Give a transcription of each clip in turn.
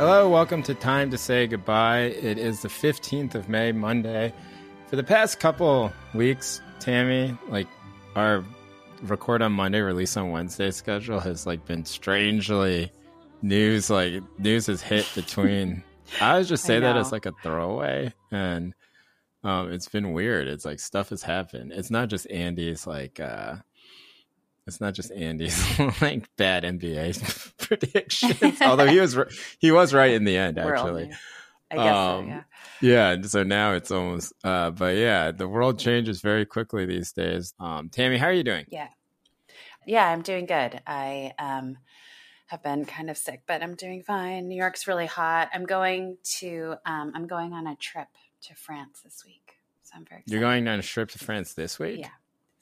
Hello, welcome to Time to Say Goodbye. It is the 15th of May, Monday. For the past couple weeks, Tammy, like our record on Monday, release on Wednesday schedule has like been strangely news has hit between. I always just say that as like a throwaway, and it's been weird. It's like stuff has happened. It's not just Andy's like. It's not just Andy's like bad NBA predictions, although he was right in the end, actually. I guess so, yeah. Yeah. So now it's almost, but yeah, the world changes very quickly these days. Tammy, how are you doing? Yeah, I'm doing good. I have been kind of sick, but I'm doing fine. New York's really hot. I'm going on a trip to France this week, so I'm very excited. You're going on a trip to France this week? Yeah.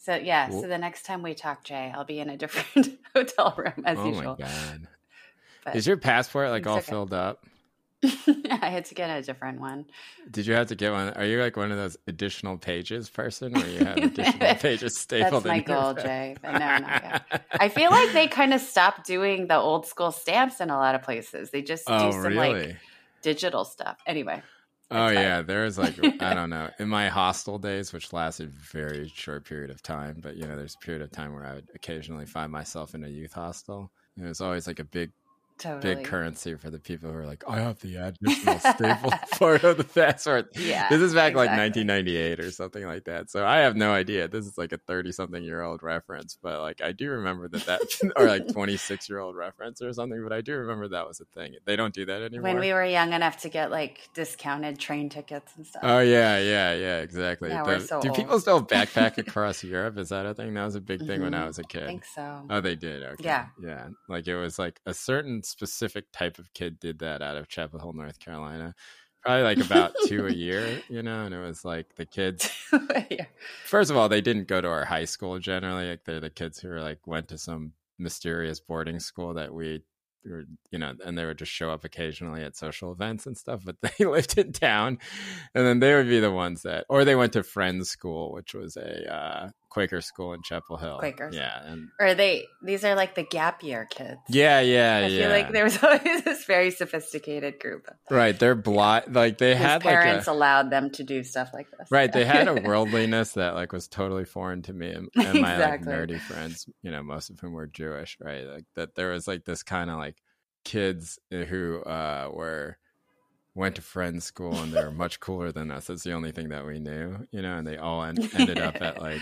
So, yeah, so the next time we talk, Jay, I'll be in a different hotel room as usual. Oh, my God. But is your passport, like, all filled up? I had to get a different one. Did you have to get one? Are you, like, one of those additional pages person where you have additional pages stapled in? That's my goal, Jay, but no, not yet. I feel like they kind of stopped doing the old school stamps in a lot of places. They just do some, like, digital stuff. Anyway. Oh, yeah. There's like, I don't know, in my hostel days, which lasted very short period of time. But, you know, there's a period of time where I would occasionally find myself in a youth hostel. And it was always like a big currency for the people who are like, I have the additional staple part of the passport. Yeah, this is back like 1998 or something like that. So I have no idea. This is like a 30-something-year-old reference. But like I do remember that or like 26-year-old reference or something. But I do remember that was a thing. They don't do that anymore. When we were young enough to get like discounted train tickets and stuff. Oh, yeah, exactly. Yeah, we're so old. Do people still backpack across Europe? Is that a thing? That was a big thing when I was a kid. I think so. Oh, they did? Okay. Yeah. Like it was like a certain specific type of kid did that out of Chapel Hill, North Carolina, probably like about 2 a year, you know, and it was like the kids, first of all, they didn't go to our high school generally. Like they're the kids who were like went to some mysterious boarding school that we were, you know, and they would just show up occasionally at social events and stuff, but they lived in town, and then they would be the ones that, or they went to Friend's School, which was a Quaker school in Chapel Hill. Quakers. Yeah. These are like the gap year kids. Yeah. I feel like there was always this very sophisticated group of them. Right. They're blind. Like they had like parents allowed them to do stuff like this. Right. They had a worldliness that like was totally foreign to me and my like nerdy friends, you know, most of whom were Jewish, right? Like that there was like this kind of like kids who went to Friend's School and they're much cooler than us. That's the only thing that we knew, you know, and they all ended up at like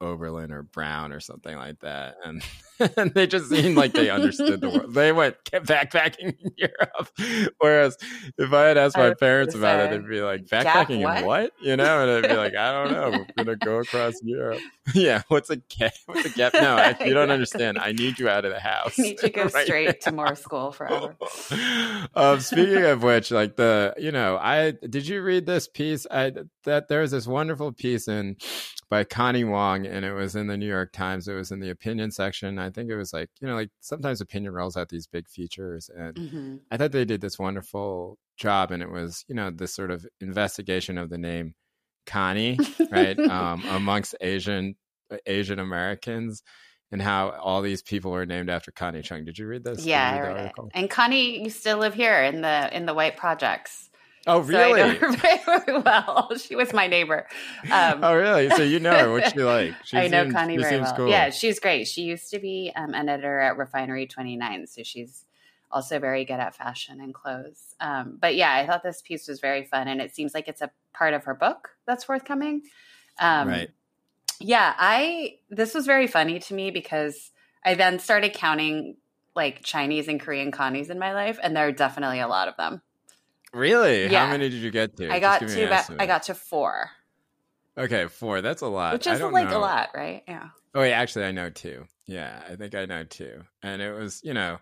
Oberlin or Brown or something like that. And they just seemed like they understood the world. They went backpacking in Europe. Whereas if I had asked my parents about it, they'd be like, backpacking in what? You know, and I'd be like, I don't know. We're going to go across Europe. Yeah. What's a gap? No, you don't understand. I need you out of the house. I need you to go straight to more school forever. Speaking of which, like did you read this piece? There was this wonderful piece by Connie Wang, and it was in the New York Times. It was in the opinion section. I think it was like, you know, like sometimes opinion rolls out these big features, and I thought they did this wonderful job. And it was, you know, this sort of investigation of the name Connie, right, amongst Asian Americans. And how all these people were named after Connie Chung. Did you read this? Yeah, I read it. And Connie used to live here in the White Projects. Oh, really? So I know her very well. She was my neighbor. Oh, really? So you know her. What's she like? I know Connie very well. Cool. Yeah, she's great. She used to be an editor at Refinery29, so she's also very good at fashion and clothes. But yeah, I thought this piece was very fun, and it seems like it's a part of her book that's forthcoming. Right. Yeah, this was very funny to me because I then started counting like Chinese and Korean Connies in my life, and there are definitely a lot of them. Really? Yeah. How many did you get to? I got to 4. Okay, 4. That's a lot. Which is a lot, right? Yeah. Oh, wait, actually, I know 2. Yeah, I think I know 2. And it was, you know,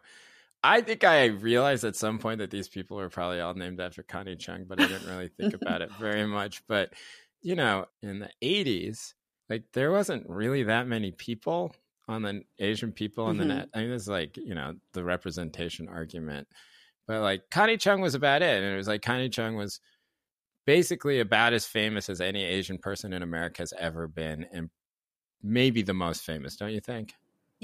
I think I realized at some point that these people were probably all named after Connie Chung, but I didn't really think about it very much. But, you know, in the 80s, like there wasn't really that many people Asian people on the net. I mean, this is like, you know, the representation argument, but like Connie Chung was about it. And it was like Connie Chung was basically about as famous as any Asian person in America has ever been. And maybe the most famous, don't you think?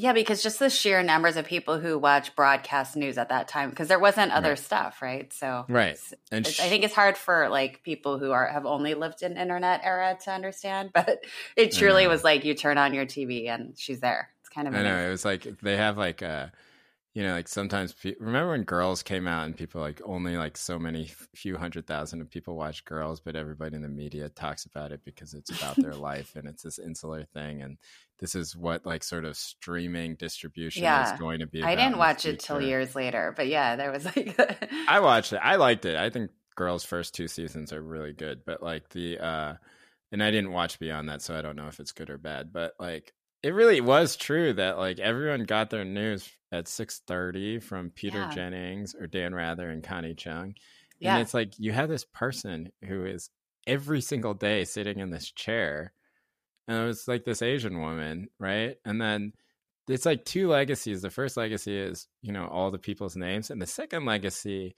Yeah, because just the sheer numbers of people who watch broadcast news at that time, because there wasn't other stuff, right? So and I think it's hard for like people who have only lived in internet era to understand, but it truly was like you turn on your TV and she's there. It's kind of amazing. I know, it was like they have like you know, like sometimes remember when Girls came out and people like only like so many few 100,000 of people watch Girls, but everybody in the media talks about it because it's about their life and it's this insular thing. And this is what like sort of streaming distribution is going to be. I didn't watch it till years later, but yeah, there was like, I watched it. I liked it. I think Girls' first two seasons are really good, but like the, and I didn't watch beyond that. So I don't know if it's good or bad, but like, it really was true that like everyone got their news at 6:30 from Peter Jennings or Dan Rather and Connie Chung. Yeah. And it's like you have this person who is every single day sitting in this chair. And it was like this Asian woman, right? And then it's like two legacies. The first legacy is, you know, all the people's names. And the second legacy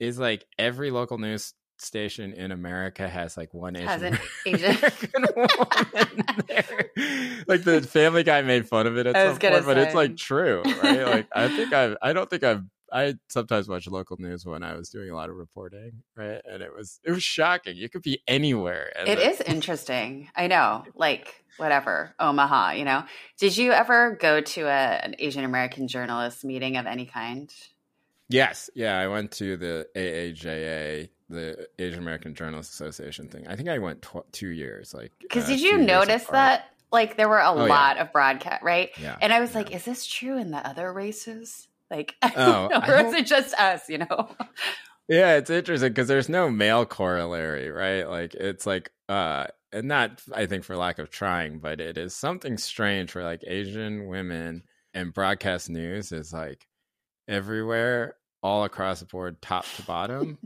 is like every local news station in America has like one Asian woman there. Like the Family Guy made fun of it at some point, but it's like true, right? Like I sometimes watch local news when I was doing a lot of reporting, right? And it was shocking. You could be anywhere. It is interesting. I know, like whatever, Omaha, you know. Did you ever go to an Asian American journalist meeting of any kind? Yes. Yeah, I went to the AAJA, the Asian American Journalists Association thing. I think I went 2 years. Like, because did you notice that like there were a lot of broadcast, right? Yeah, and I was like, is this true in the other races? Like, or is it just us? You know? Yeah, it's interesting because there's no male corollary, right? Like, it's like, and not I think for lack of trying, but it is something strange for like Asian women and broadcast news is like everywhere, all across the board, top to bottom.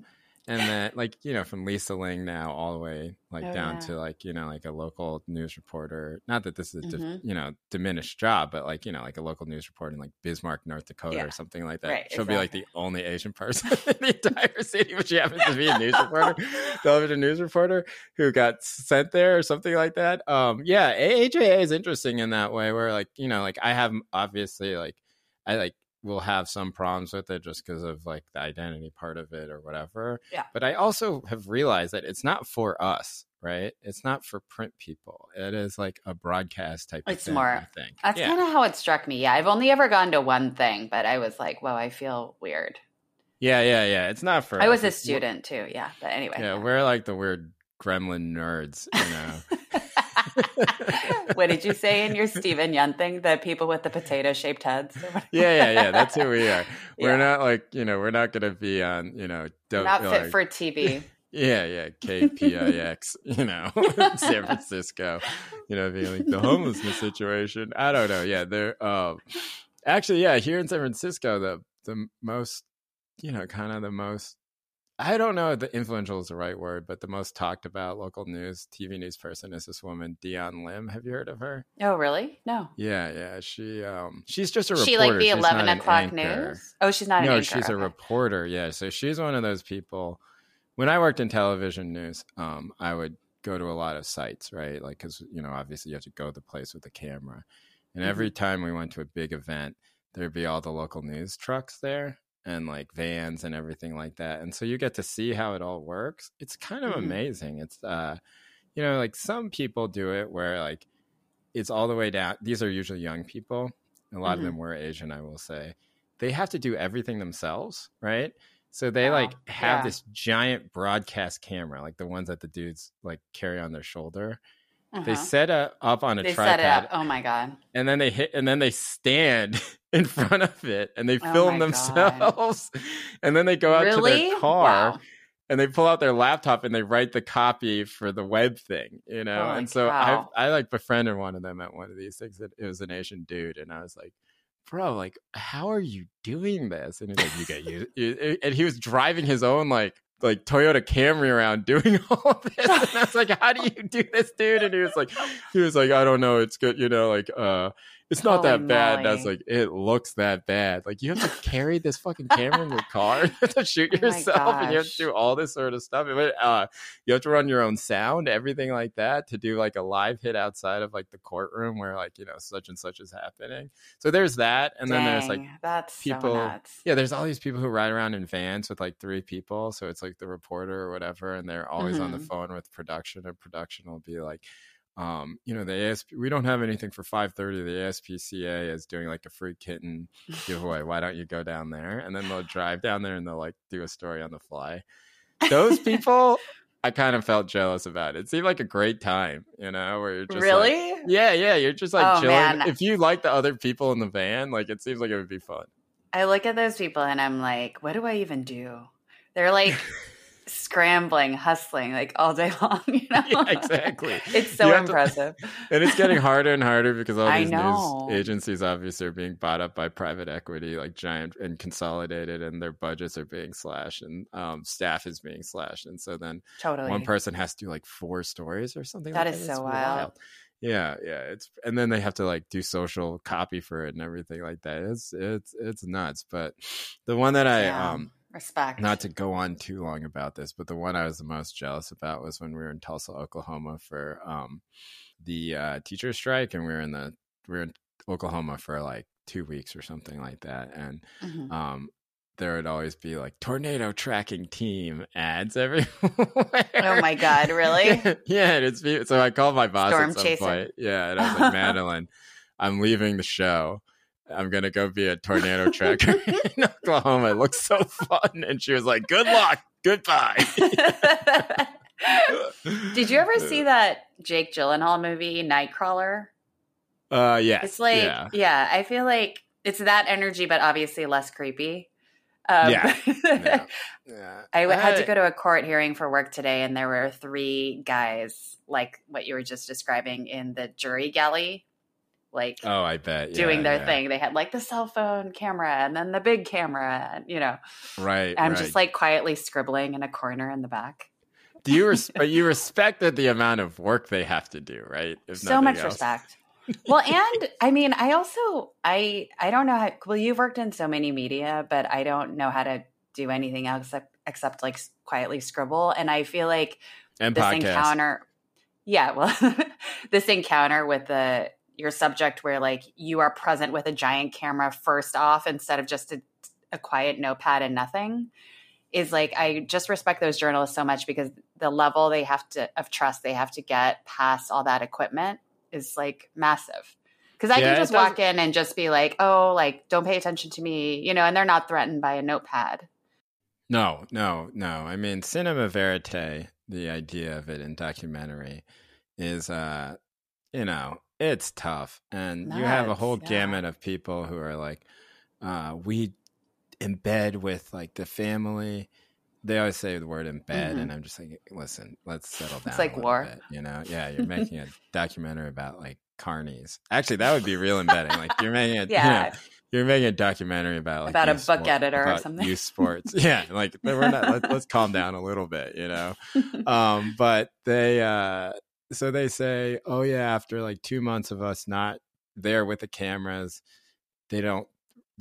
And then, like, you know, from Lisa Ling now all the way, like, down to, like, you know, like a local news reporter. Not that this is a, you know, diminished job, but, like, you know, like a local news reporter in, like, Bismarck, North Dakota or something like that. Right, she'll be, like, the only Asian person in the entire city, but she happens to be a news reporter, television news reporter who got sent there or something like that. Yeah, AAJA is interesting in that way where, like, you know, like, I have obviously, like, I, like, will have some problems with it just because of like the identity part of it or whatever. Yeah. But I also have realized that it's not for us, right? It's not for print people. It is like a broadcast type of thing. It's more. That's kind of how it struck me. Yeah. I've only ever gone to one thing, but I was like, wow, I feel weird. Yeah. It's not for us. I was a student too. Yeah. But anyway. Yeah. We're like the weird gremlin nerds, you know? What did you say in your Stephen Yun thing? The people with the potato-shaped heads? Yeah. That's who we are. We're not like, you know, we're not going to be on, you know. Not fit like, for TV. Yeah. KPIX, you know, San Francisco. You know, being like the homelessness situation. I don't know. Yeah, they're actually, yeah, here in San Francisco, the most, you know, kind of the most, I don't know if the influential is the right word, but the most talked about local news, TV news person is this woman, Dion Lim. Have you heard of her? Oh, really? No. Yeah. She, she's just a reporter. She like the 11 o'clock news? Oh, she's not an anchor. No, she's a reporter. Yeah. So she's one of those people. When I worked in television news, I would go to a lot of sites, right? Like, because, you know, obviously you have to go to the place with the camera. And every time we went to a big event, there'd be all the local news trucks there. And like vans and everything like that. And so you get to see how it all works. It's kind of amazing. It's, you know, like some people do it where like it's all the way down. These are usually young people. A lot of them were Asian, I will say. They have to do everything themselves, right? So they like have this giant broadcast camera, like the ones that the dudes like carry on their shoulder. They set it up on a tripod. Set it up. Oh my god! And then they stand in front of it, and they film themselves. God. And then they go out to their car, and they pull out their laptop, and they write the copy for the web thing. You know, so I like befriended one of them at one of these things. It was an Asian dude, and I was like, bro, like, how are you doing this? And he's like, and he was driving his own like Toyota Camry around doing all of this. And I was like, how do you do this, dude? And he was like, I don't know. It's good. You know, like, it's not that bad. That's like, it looks that bad. Like, you have to carry this fucking camera in your car to shoot yourself, and you have to do all this sort of stuff. You have to run your own sound, everything like that, to do like a live hit outside of like the courtroom where like, you know, such and such is happening. So there's that. And then there's like, that's people. So nuts. Yeah. There's all these people who ride around in vans with like three people. So it's like the reporter or whatever. And they're always on the phone with production, and production will be like, you know, the ASP, we don't have anything for 5:30. The ASPCA is doing like a free kitten giveaway. Why don't you go down there? And then they'll drive down there and they'll like do a story on the fly. Those people, I kind of felt jealous about. It seemed like a great time, you know, where you're just really, like, yeah, you're just like chilling. Man. If you like the other people in the van, like it seems like it would be fun. I look at those people and I'm like, what do I even do? They're like. Scrambling, hustling like all day long, you know? Yeah, exactly. It's so impressive. And it's getting harder and harder because all these news agencies obviously are being bought up by private equity, like giant and consolidated, and their budgets are being slashed, and staff is being slashed. And so then one person has to do like four stories or something. That is so wild. Yeah. And then they have to like do social copy for it and everything like that. It's nuts. But the one that I respect. Not to go on too long about this, but the one I was the most jealous about was when we were in Tulsa, Oklahoma for the teacher strike, and we were in Oklahoma for like 2 weeks or something like that, and there would always be like tornado tracking team ads everywhere. Oh my god, really? Yeah, it's so I called my boss at some point. Yeah, and I was like, Madeline, I'm leaving the show. I'm going to go be a tornado tracker in Oklahoma. It looks so fun. And she was like, good luck. Goodbye. Did you ever see that Jake Gyllenhaal movie, Nightcrawler? Yeah. It's like, yeah, I feel like it's that energy, but obviously less creepy. Yeah. I had to go to a court hearing for work today, and there were three guys, like what you were just describing, in the jury galley. Like, oh, I bet. Doing their thing. They had like the cell phone camera and then the big camera, you know. Right. I'm just like quietly scribbling in a corner in the back. Do you you respected the amount of work they have to do, right? If so much respect. Well, and I mean, I also, I don't know how, well, you've worked in so many media, but I don't know how to do anything else except like quietly scribble. And I feel like this encounter with your subject where like you are present with a giant camera first off instead of just a quiet notepad and nothing is like, I just respect those journalists so much because the level they have to of trust they have to get past all that equipment is like massive. Cause I can just walk in and just be like, oh, like don't pay attention to me, you know, and they're not threatened by a notepad. No. I mean, cinema verite, the idea of it in documentary is, you know, it's tough. And you have a whole gamut of people who are like, we embed with like the family. They always say the word embed. And I'm just like, listen, let's settle down. It's like war. Bit, you know? Yeah. You're making a documentary about like carnies. Actually, that would be real embedding. Like you're making it. You know, you're making a documentary about like about a book editor or something. Youth sports, like we're not. Let's calm down a little bit, you know. But they, so they say, oh yeah, after like 2 months of us not there with the cameras, they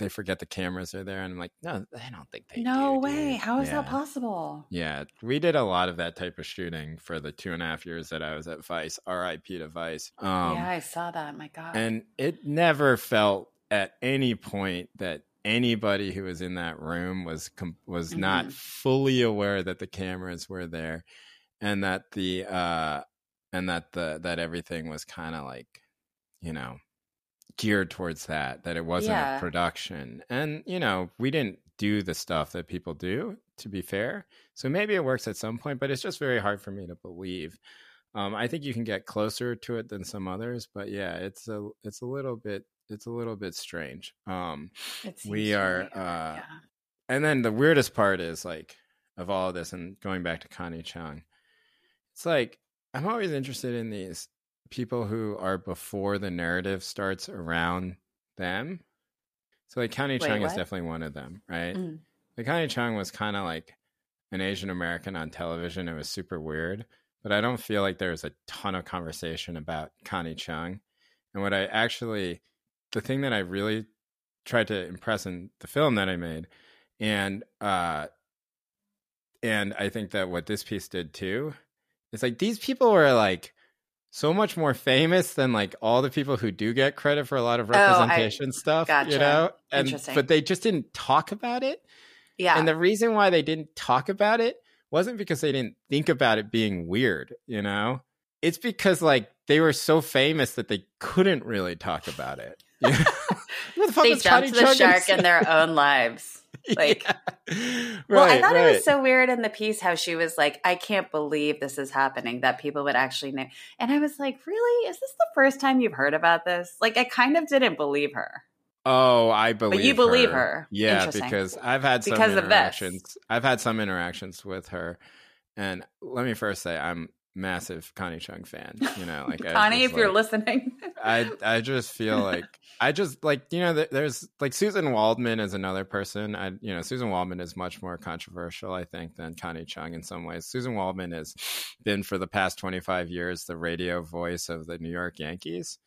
forget the cameras are there. And I'm like, no, I don't think they do. No way. Dude. How is that possible? Yeah. We did a lot of that type of shooting for the 2.5 years that I was at Vice, RIP to Vice. Yeah, I saw that. My God. And it never felt at any point that anybody who was in that room was not fully aware that the cameras were there and that that everything was kind of like, you know, geared towards that it wasn't a production. And, you know, we didn't do the stuff that people do, to be fair. So maybe it works at some point, but it's just very hard for me to believe. I think you can get closer to it than some others, but yeah, it's a little bit strange. And then the weirdest part is like of all of this, and going back to Connie Chung, it's like, I'm always interested in these people who are before the narrative starts around them. So like Connie Chung is definitely one of them, right? Like Connie Chung was kind of like an Asian American on television. It was super weird, but I don't feel like there's a ton of conversation about Connie Chung. And what I actually the thing that I really tried to impress in the film that I made, and I think that what this piece did too, is like these people were like so much more famous than like all the people who do get credit for a lot of representation stuff, gotcha. You know, and but they just didn't talk about it. Yeah. And the reason why they didn't talk about it wasn't because they didn't think about it being weird, you know, it's because like they were so famous that they couldn't really talk about it. You know? They jumped the shark in their own lives. Like, yeah. Well, right, I thought it was so weird in the piece how she was like, I can't believe this is happening, that people would actually know. And I was like, really? Is this the first time you've heard about this? Like, I kind of didn't believe her. Oh, I believe her. But you believe her. Yeah, because I've had some interactions. I've had some interactions with her. And let me first say, I'm massive Connie Chung fan. You know, like Connie, if you're listening. I just feel like I just like, you know, there's like Susan Waldman is another person. You know, Susan Waldman is much more controversial, I think, than Connie Chung in some ways. Susan Waldman has been for the past 25 years the radio voice of the New York Yankees,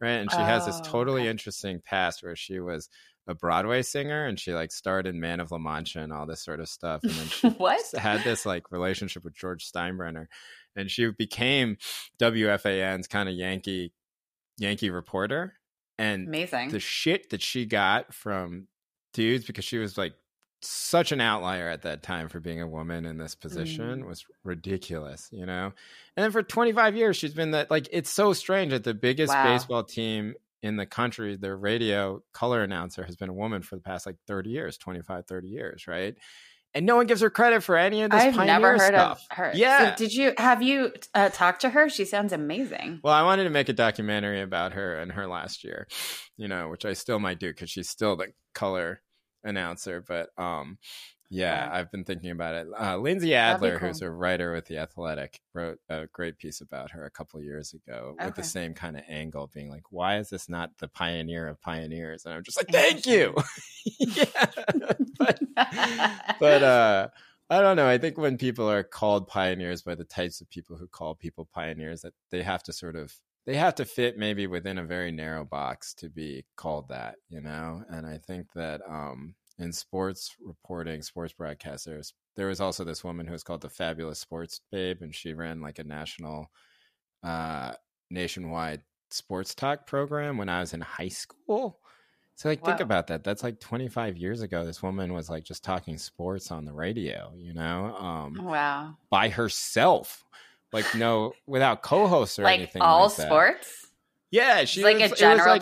right? And she has this totally interesting past where she was a Broadway singer and she like starred in Man of La Mancha and all this sort of stuff. And then she had this like relationship with George Steinbrenner. And she became WFAN's kind of Yankee reporter. And amazing. The shit that she got from dudes, because she was like such an outlier at that time for being a woman in this position, was ridiculous, you know? And then for 25 years, she's been that, like, it's so strange that the biggest baseball team in the country, their radio color announcer has been a woman for the past like 30 years, 25, 30 years, right? And no one gives her credit for any of this pioneer stuff. I've never heard of her. Yeah. So have you talked to her? She sounds amazing. Well, I wanted to make a documentary about her and her last year, you know, which I still might do because she's still the color announcer. But I've been thinking about it. Lindsay Adler, who's a writer with The Athletic, wrote a great piece about her a couple years ago with the same kind of angle, being like, why is this not the pioneer of pioneers? And I'm just like, thank you. Yeah. But I don't know. I think when people are called pioneers by the types of people who call people pioneers, that they have to fit maybe within a very narrow box to be called that, you know? And I think that, in sports reporting, sports broadcasters, there was also this woman who was called the Fabulous Sports Babe, and she ran like a nationwide sports talk program when I was in high school. So like, think about that. That's like 25 years ago. This woman was like just talking sports on the radio, you know, by herself, like without co-hosts or like anything all like that. Sports. Yeah. She was like a general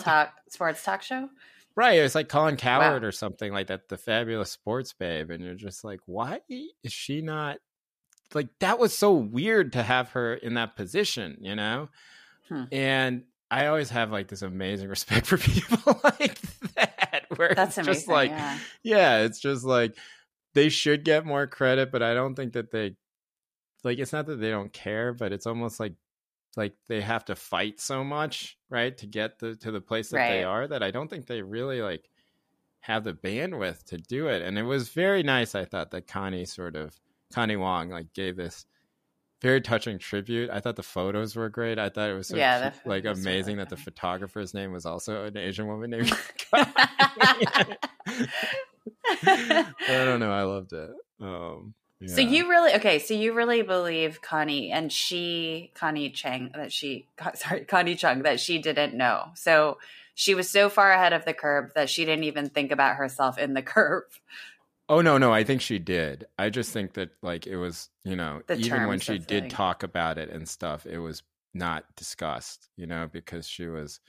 sports talk show. Right. It was like Colin Cowherd or something like that, the Fabulous Sports Babe. And you're just like, why is she not like, that was so weird to have her in that position, you know? And I always have like this amazing respect for people like that. Where that's amazing. Just like, it's just like they should get more credit, but I don't think that they like, it's not that they don't care, but it's almost like they have to fight so much, right, to get to the place that they are, that I don't think they really like have the bandwidth to do it. And it was very nice, I thought, that Connie Wang like gave this very touching tribute. I thought the photos were great. I thought it was so like amazing that the photographer's name was also an Asian woman named Connie. I don't know. I loved it. Yeah. So you really believe Connie and Connie Chung, that she didn't know. So she was so far ahead of the curve that she didn't even think about herself in the curve. Oh, no. I think she did. I just think that like it was, you know, even when she did talk about it and stuff, it was not discussed, you know, because she was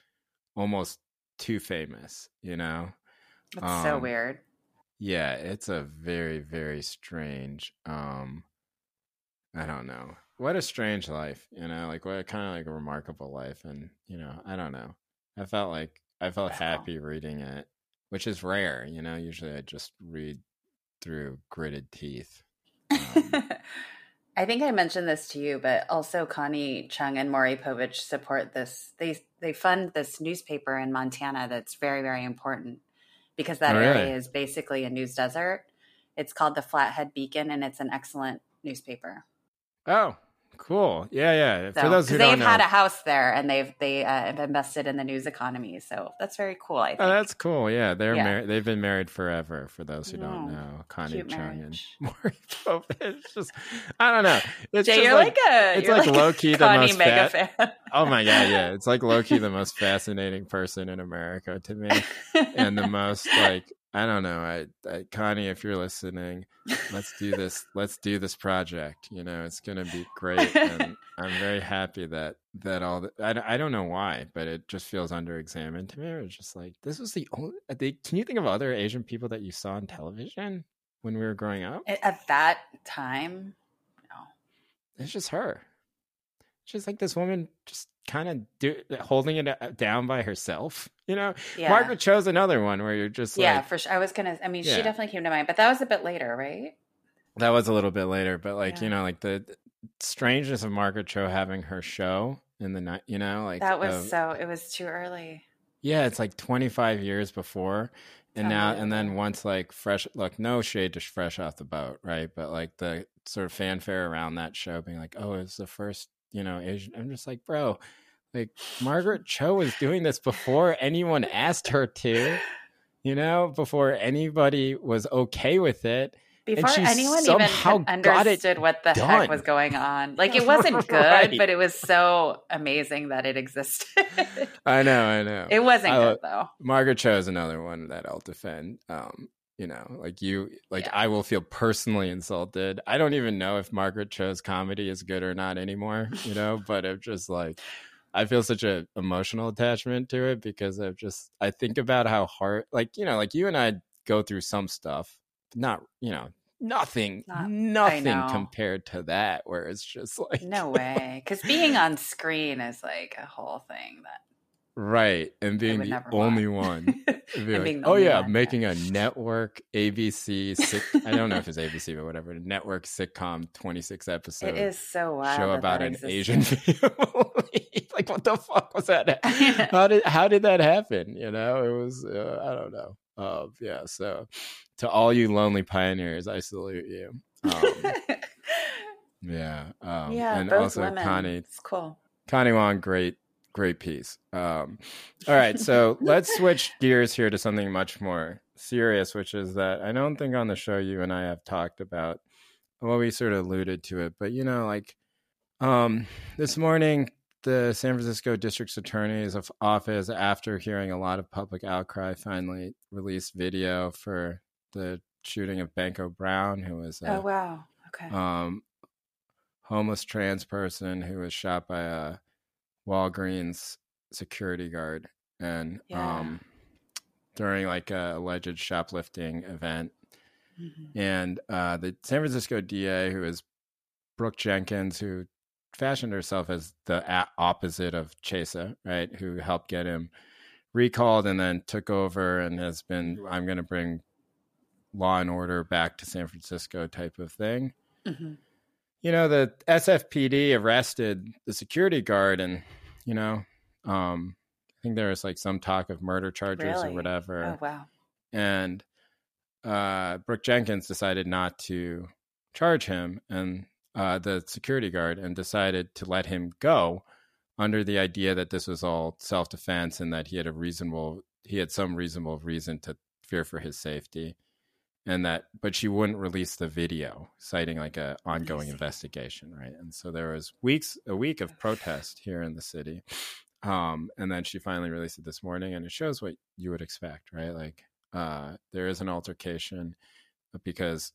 almost too famous, you know. That's so weird. Yeah, it's a very, very strange, I don't know. What a strange life, you know, like what kind of like a remarkable life. And, you know, I don't know. I felt happy reading it, which is rare. You know, usually I just read through gritted teeth. I think I mentioned this to you, but also Connie Chung and Maury Povich support this. They fund this newspaper in Montana that's very, very important, because that area is basically a news desert. It's called the Flathead Beacon, and it's an excellent newspaper. Oh, Cool. Yeah. So, for those who don't know, they've had a house there, and they have invested in the news economy. So that's very cool, I think. Oh, that's cool. Yeah, they've been married forever. For those who don't know, Connie Chung and Margaret. It's just, I don't know. It's Jay, you're like low key the most mega fan. Oh my god, yeah, it's like low key the most fascinating person in America to me, and the most like. I don't know. I Connie, if you're listening, let's do this. Let's do this project. You know, it's going to be great. And I'm very happy that all the, I don't know why, but it just feels underexamined to me. It's just like, this was the only, can you think of other Asian people that you saw on television when we were growing up? At that time? No. It's just her. She's like this woman just kind of holding it down by herself. You know, yeah. Margaret Cho's another one where you're just like... Yeah, for sure. She definitely came to mind, but that was a bit later, right? That was a little bit later, but the strangeness of Margaret Cho having her show in the night, you know, like... That was it was too early. Yeah, it's like 25 years before, and now, and then once like fresh... Look, no shade to Fresh Off the Boat, right? But like the sort of fanfare around that show being like, oh, it's the first, you know, Asian... I'm just like, bro... Like, Margaret Cho was doing this before anyone asked her to, you know, before anybody was okay with it. Before anyone even understood what the heck was going on. Like, it wasn't good, but it was so amazing that it existed. I know. It wasn't good, though. Margaret Cho is another one that I'll defend. You know, like you, like yeah. I will feel personally insulted. I don't even know if Margaret Cho's comedy is good or not anymore, you know, but I'm just like... I feel such an emotional attachment to it because I think about how hard, like, you know, like you and I go through some stuff, not, you know, nothing compared to that, where it's just like. No way. Because being on screen is like a whole thing that. Right. And being the only one. Making a network ABC, I don't know if it's ABC, but whatever, network sitcom 26 episode. It is so wild. Show about an Asian family. Like, what the fuck was that? How did that happen? You know, it was, I don't know. Yeah. So to all you lonely pioneers, I salute you. Yeah. Yeah. And both also women. Connie. It's cool. Connie Wang, great piece. All right, so let's switch gears here to something much more serious, which is that I don't think on the show you and I have talked about, well, we sort of alluded to it, but you know, like this morning, the San Francisco District Attorney's Office, after hearing a lot of public outcry, finally released video for the shooting of Banko Brown, who was homeless trans person who was shot by a Walgreens security guard, and during like a alleged shoplifting event. Mm-hmm. And the San Francisco DA, who is Brooke Jenkins, who fashioned herself as the opposite of Chesa, right, who helped get him recalled and then took over and has been, I'm going to bring law and order back to San Francisco type of thing. Mm-hmm. You know, the SFPD arrested the security guard and, you know, I think there was like some talk of murder charges or whatever. Oh, wow. And Brooke Jenkins decided not to charge him and the security guard, and decided to let him go under the idea that this was all self-defense and that he had some reasonable reason to fear for his safety. And that, but she wouldn't release the video, citing like an ongoing investigation, right? And so there was a week of protest here in the city. And then she finally released it this morning, and it shows what you would expect, right? Like there is an altercation because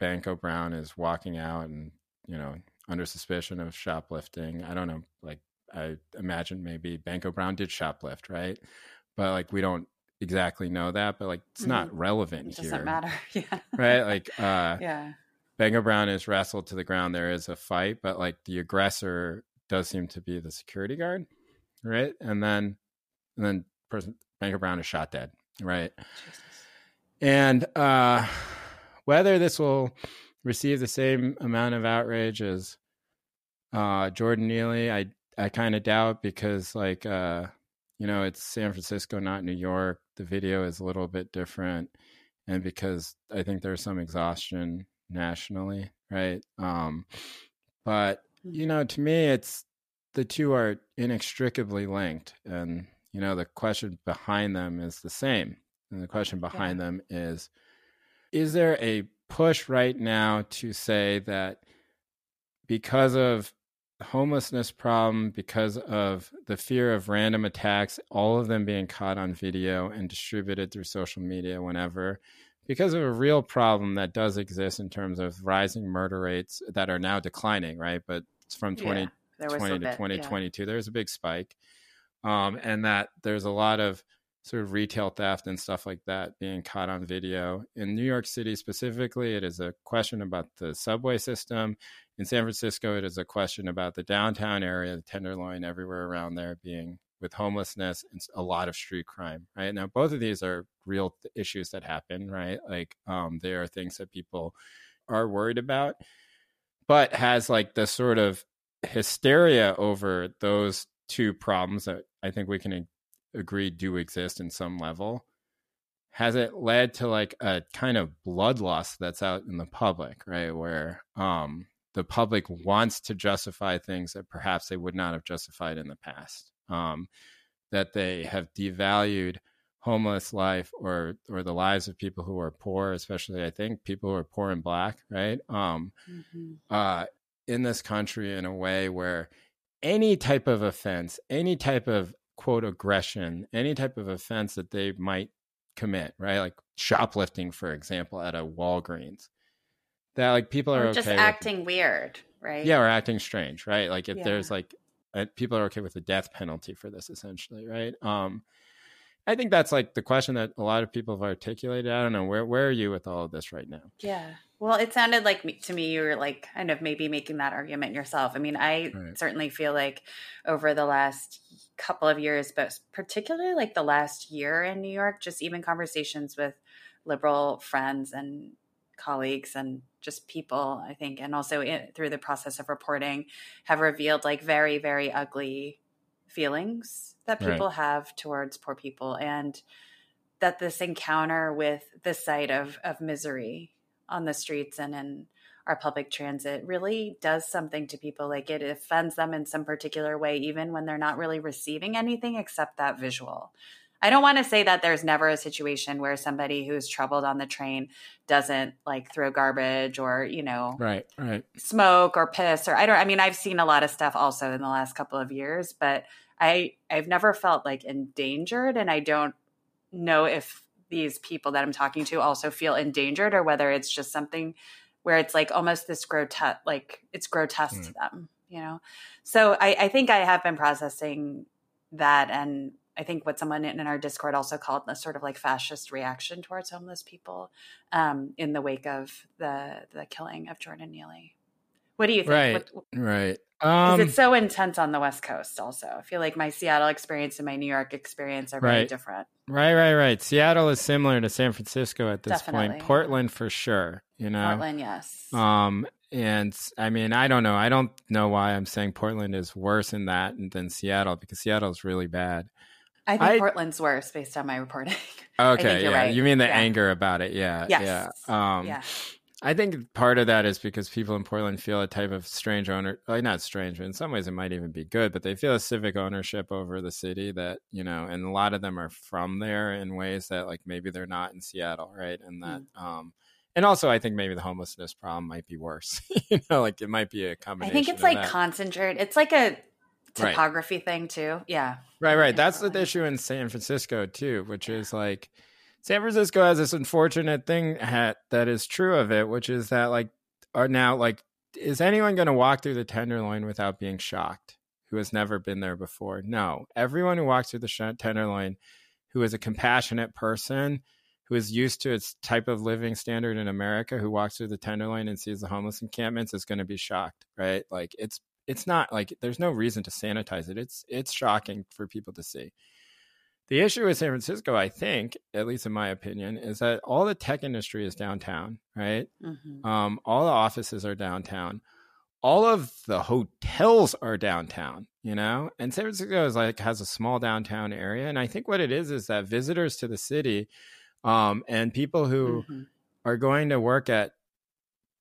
Banko Brown is walking out and, you know, under suspicion of shoplifting. I don't know, like I imagine maybe Banko Brown did shoplift, right? But like we don't exactly know that, but like it's not relevant here. It doesn't matter. Yeah. Right? Like Banko Brown is wrestled to the ground. There is a fight, but like the aggressor does seem to be the security guard, right? And then Banko Brown is shot dead, right? Jesus. And whether this will receive the same amount of outrage as Jordan Neely, I kind of doubt, because like you know, it's San Francisco, not New York. The video is a little bit different. And because I think there's some exhaustion nationally, right? But You know, to me, it's the two are inextricably linked. And, you know, the question behind them is the same. And the question behind them is there a push right now to say that because of the homelessness problem, because of the fear of random attacks, all of them being caught on video and distributed through social media whenever, because of a real problem that does exist in terms of rising murder rates that are now declining, right? But it's from 2020 to 2022, there's a big spike. And that there's a lot of sort of retail theft and stuff like that being caught on video. In New York City specifically, it is a question about the subway system. In San Francisco, it is a question about the downtown area, the Tenderloin, everywhere around there being with homelessness and a lot of street crime, right? Now, both of these are real issues that happen, right? Like they are things that people are worried about, but has like the sort of hysteria over those two problems that I think we can agree do exist in some level. Has it led to like a kind of bloodlust that's out in the public, right? Where the public wants to justify things that perhaps they would not have justified in the past. That they have devalued homeless life or the lives of people who are poor, especially I think people who are poor and Black, right? In this country in a way where any type of offense, any type of quote aggression, any type of offense that they might commit, right? Like shoplifting, for example, at a Walgreens, that like people are just acting weird, right? Yeah, or acting strange, right? Like if there's like people are okay with the death penalty for this, essentially, right? I think that's like the question that a lot of people have articulated. I don't know, where are you with all of this right now? Yeah. Well, it sounded like to me you were like kind of maybe making that argument yourself. I mean, I certainly feel like over the last couple of years, but particularly like the last year in New York, just even conversations with liberal friends and colleagues and just people, I think, and also through the process of reporting have revealed like very, very ugly feelings that people have towards poor people. And that this encounter with the sight of misery on the streets and in our public transit really does something to people. Like it offends them in some particular way, even when they're not really receiving anything except that visual. I don't want to say that there's never a situation where somebody who's troubled on the train doesn't like throw garbage or, you know, smoke or piss or I've seen a lot of stuff also in the last couple of years, but I've never felt like endangered. And I don't know if these people that I'm talking to also feel endangered or whether it's just something where it's like almost this grotesque, like it's grotesque to them, you know? So I think I have been processing that, and I think what someone in our Discord also called a sort of like fascist reaction towards homeless people in the wake of the killing of Jordan Neely. What do you think? Right. Because it's so intense on the West Coast also. I feel like my Seattle experience and my New York experience are very different. Right. Seattle is similar to San Francisco at this point. Portland for sure, you know. Portland, yes. And I mean, I don't know why I'm saying Portland is worse in that than Seattle, because Seattle's really bad. I think Portland's worse based on my reporting. Okay, I think you're right. You mean the anger about it? Yeah. Yes. Yeah. I think part of that is because people in Portland feel a type of strange not strange, but in some ways it might even be good, but they feel a civic ownership over the city that, you know, and a lot of them are from there in ways that like maybe they're not in Seattle, right? And that, and also I think maybe the homelessness problem might be worse. You know, like it might be a combination. I think it's like concentrated. It's like a topography thing too. Yeah. Right. That's the issue in San Francisco too, which is like San Francisco has this unfortunate thing that is true of it, which is that like are now like, is anyone going to walk through the Tenderloin without being shocked who has never been there before? No. Everyone who walks through the Tenderloin who is a compassionate person who is used to its type of living standard in America, who walks through the Tenderloin and sees the homeless encampments is going to be shocked, right? Like it's not like there's no reason to sanitize it. It's shocking for people to see. The issue with San Francisco, I think, at least in my opinion, is that all the tech industry is downtown, right? Mm-hmm. All the offices are downtown. All of the hotels are downtown, you know? And San Francisco is like has a small downtown area. And I think what it is that visitors to the city and people who are going to work at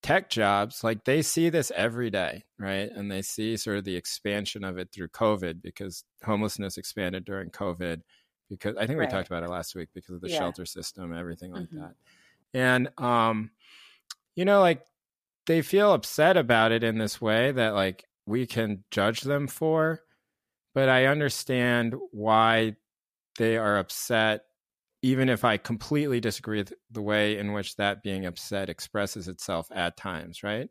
tech jobs, like they see this every day, right? And they see sort of the expansion of it through COVID, because homelessness expanded during COVID, because I think we talked about it last week, because of the shelter system, everything like that. And, you know, like they feel upset about it in this way that like we can judge them for, but I understand why they are upset, even if I completely disagree with the way in which that being upset expresses itself at times, right?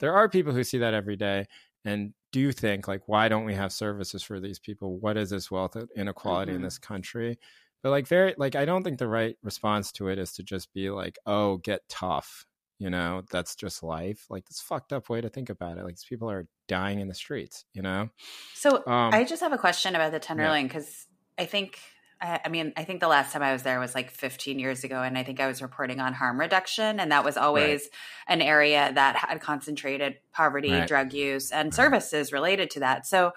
There are people who see that every day and do think like, why don't we have services for these people? What is this wealth inequality in this country? But like I don't think the right response to it is to just be like, oh, get tough. You know, that's just life. Like this fucked up way to think about it. Like these people are dying in the streets, you know? So I just have a question about the Tenderloin, because I think the last time I was there was like 15 years ago, and I think I was reporting on harm reduction, and that was always an area that had concentrated poverty, drug use, and services related to that. So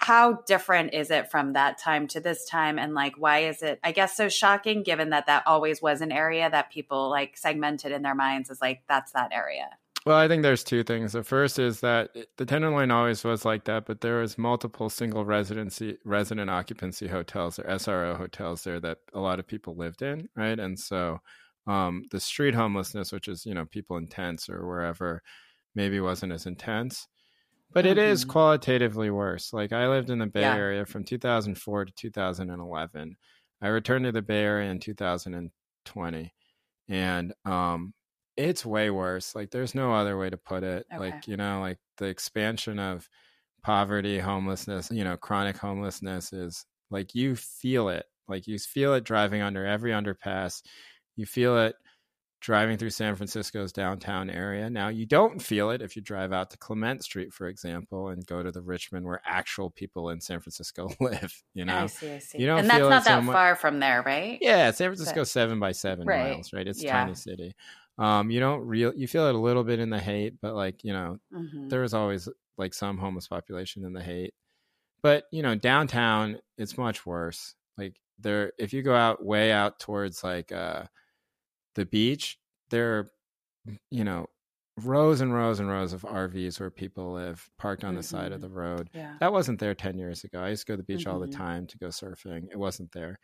how different is it from that time to this time? And like, why is it, I guess, so shocking, given that that always was an area that people like segmented in their minds as like, that's that area? Well, I think there's two things. The first is that the Tenderloin always was like that, but there was multiple single resident occupancy hotels or SRO hotels there that a lot of people lived in, right? And so the street homelessness, which is, you know, people in tents or wherever, maybe wasn't as intense, but it is qualitatively worse. Like I lived in the Bay Area from 2004 to 2011. I returned to the Bay Area in 2020, and it's way worse. Like there's no other way to put it. Okay. Like, you know, like the expansion of poverty, homelessness, you know, chronic homelessness is like, you feel it. Like you feel it driving under every underpass. You feel it driving through San Francisco's downtown area. Now you don't feel it if you drive out to Clement Street, for example, and go to the Richmond where actual people in San Francisco live, you know? I see. You don't and feel that's not that far from there, right? Yeah. San Francisco 7 by 7 miles, right? It's a tiny city. You feel it a little bit in the hate, but like, you know, there is always like some homeless population in the hate, but you know, downtown it's much worse. Like there, if you go out way out towards like, the beach, there are, you know, rows and rows and rows of RVs where people live parked on the side of the road. Yeah. That wasn't there 10 years ago. I used to go to the beach all the time to go surfing. It wasn't there.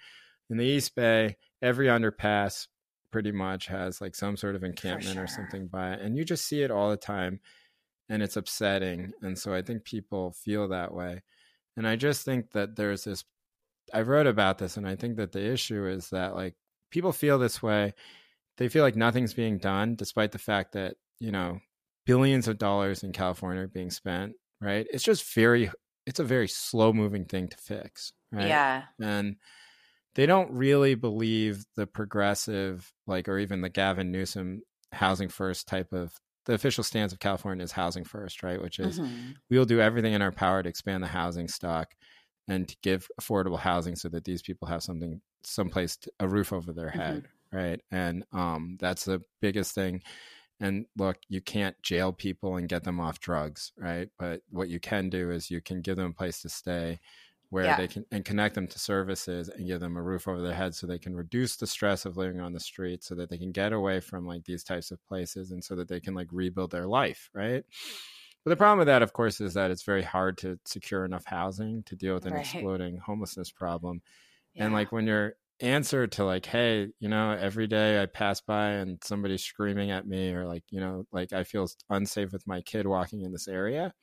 In the East Bay, every underpass pretty much has like some sort of encampment or something by it. And you just see it all the time, and it's upsetting. And so I think people feel that way. And I just think that there's this, I wrote about this, and I think that the issue is that like people feel this way. They feel like nothing's being done, despite the fact that, you know, billions of dollars in California are being spent, right? It's just it's a very slow moving thing to fix, right? Yeah. And they don't really believe the progressive, like, or even the Gavin Newsom housing first type of, the official stance of California is housing first, right? Which is we'll do everything in our power to expand the housing stock and to give affordable housing so that these people have something, someplace, a roof over their head, right? And that's the biggest thing. And look, you can't jail people and get them off drugs, right? But what you can do is you can give them a place to stay where they can, and connect them to services and give them a roof over their head so they can reduce the stress of living on the street, so that they can get away from like these types of places, and so that they can like rebuild their life, right? But the problem with that, of course, is that it's very hard to secure enough housing to deal with an exploding homelessness problem. Yeah. And like when you're answer to like, hey, you know, every day I pass by and somebody's screaming at me, or like, you know, like I feel unsafe with my kid walking in this area,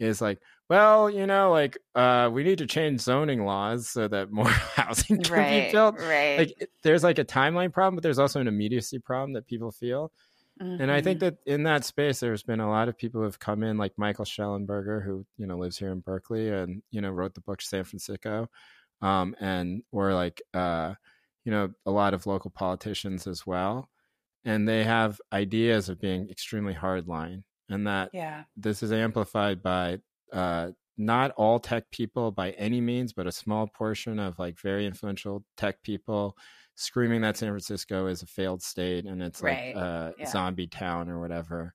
is like, well, you know, like we need to change zoning laws so that more housing can be built. Right. Like there's like a timeline problem, but there's also an immediacy problem that people feel. And I think that in that space, there's been a lot of people who have come in, like Michael Schellenberger, who, you know, lives here in Berkeley and, you know, wrote the book San Francisco. And or like, you know, a lot of local politicians as well. And they have ideas of being extremely hardline, and that this is amplified by not all tech people by any means, but a small portion of like very influential tech people screaming that San Francisco is a failed state and it's like a zombie town or whatever.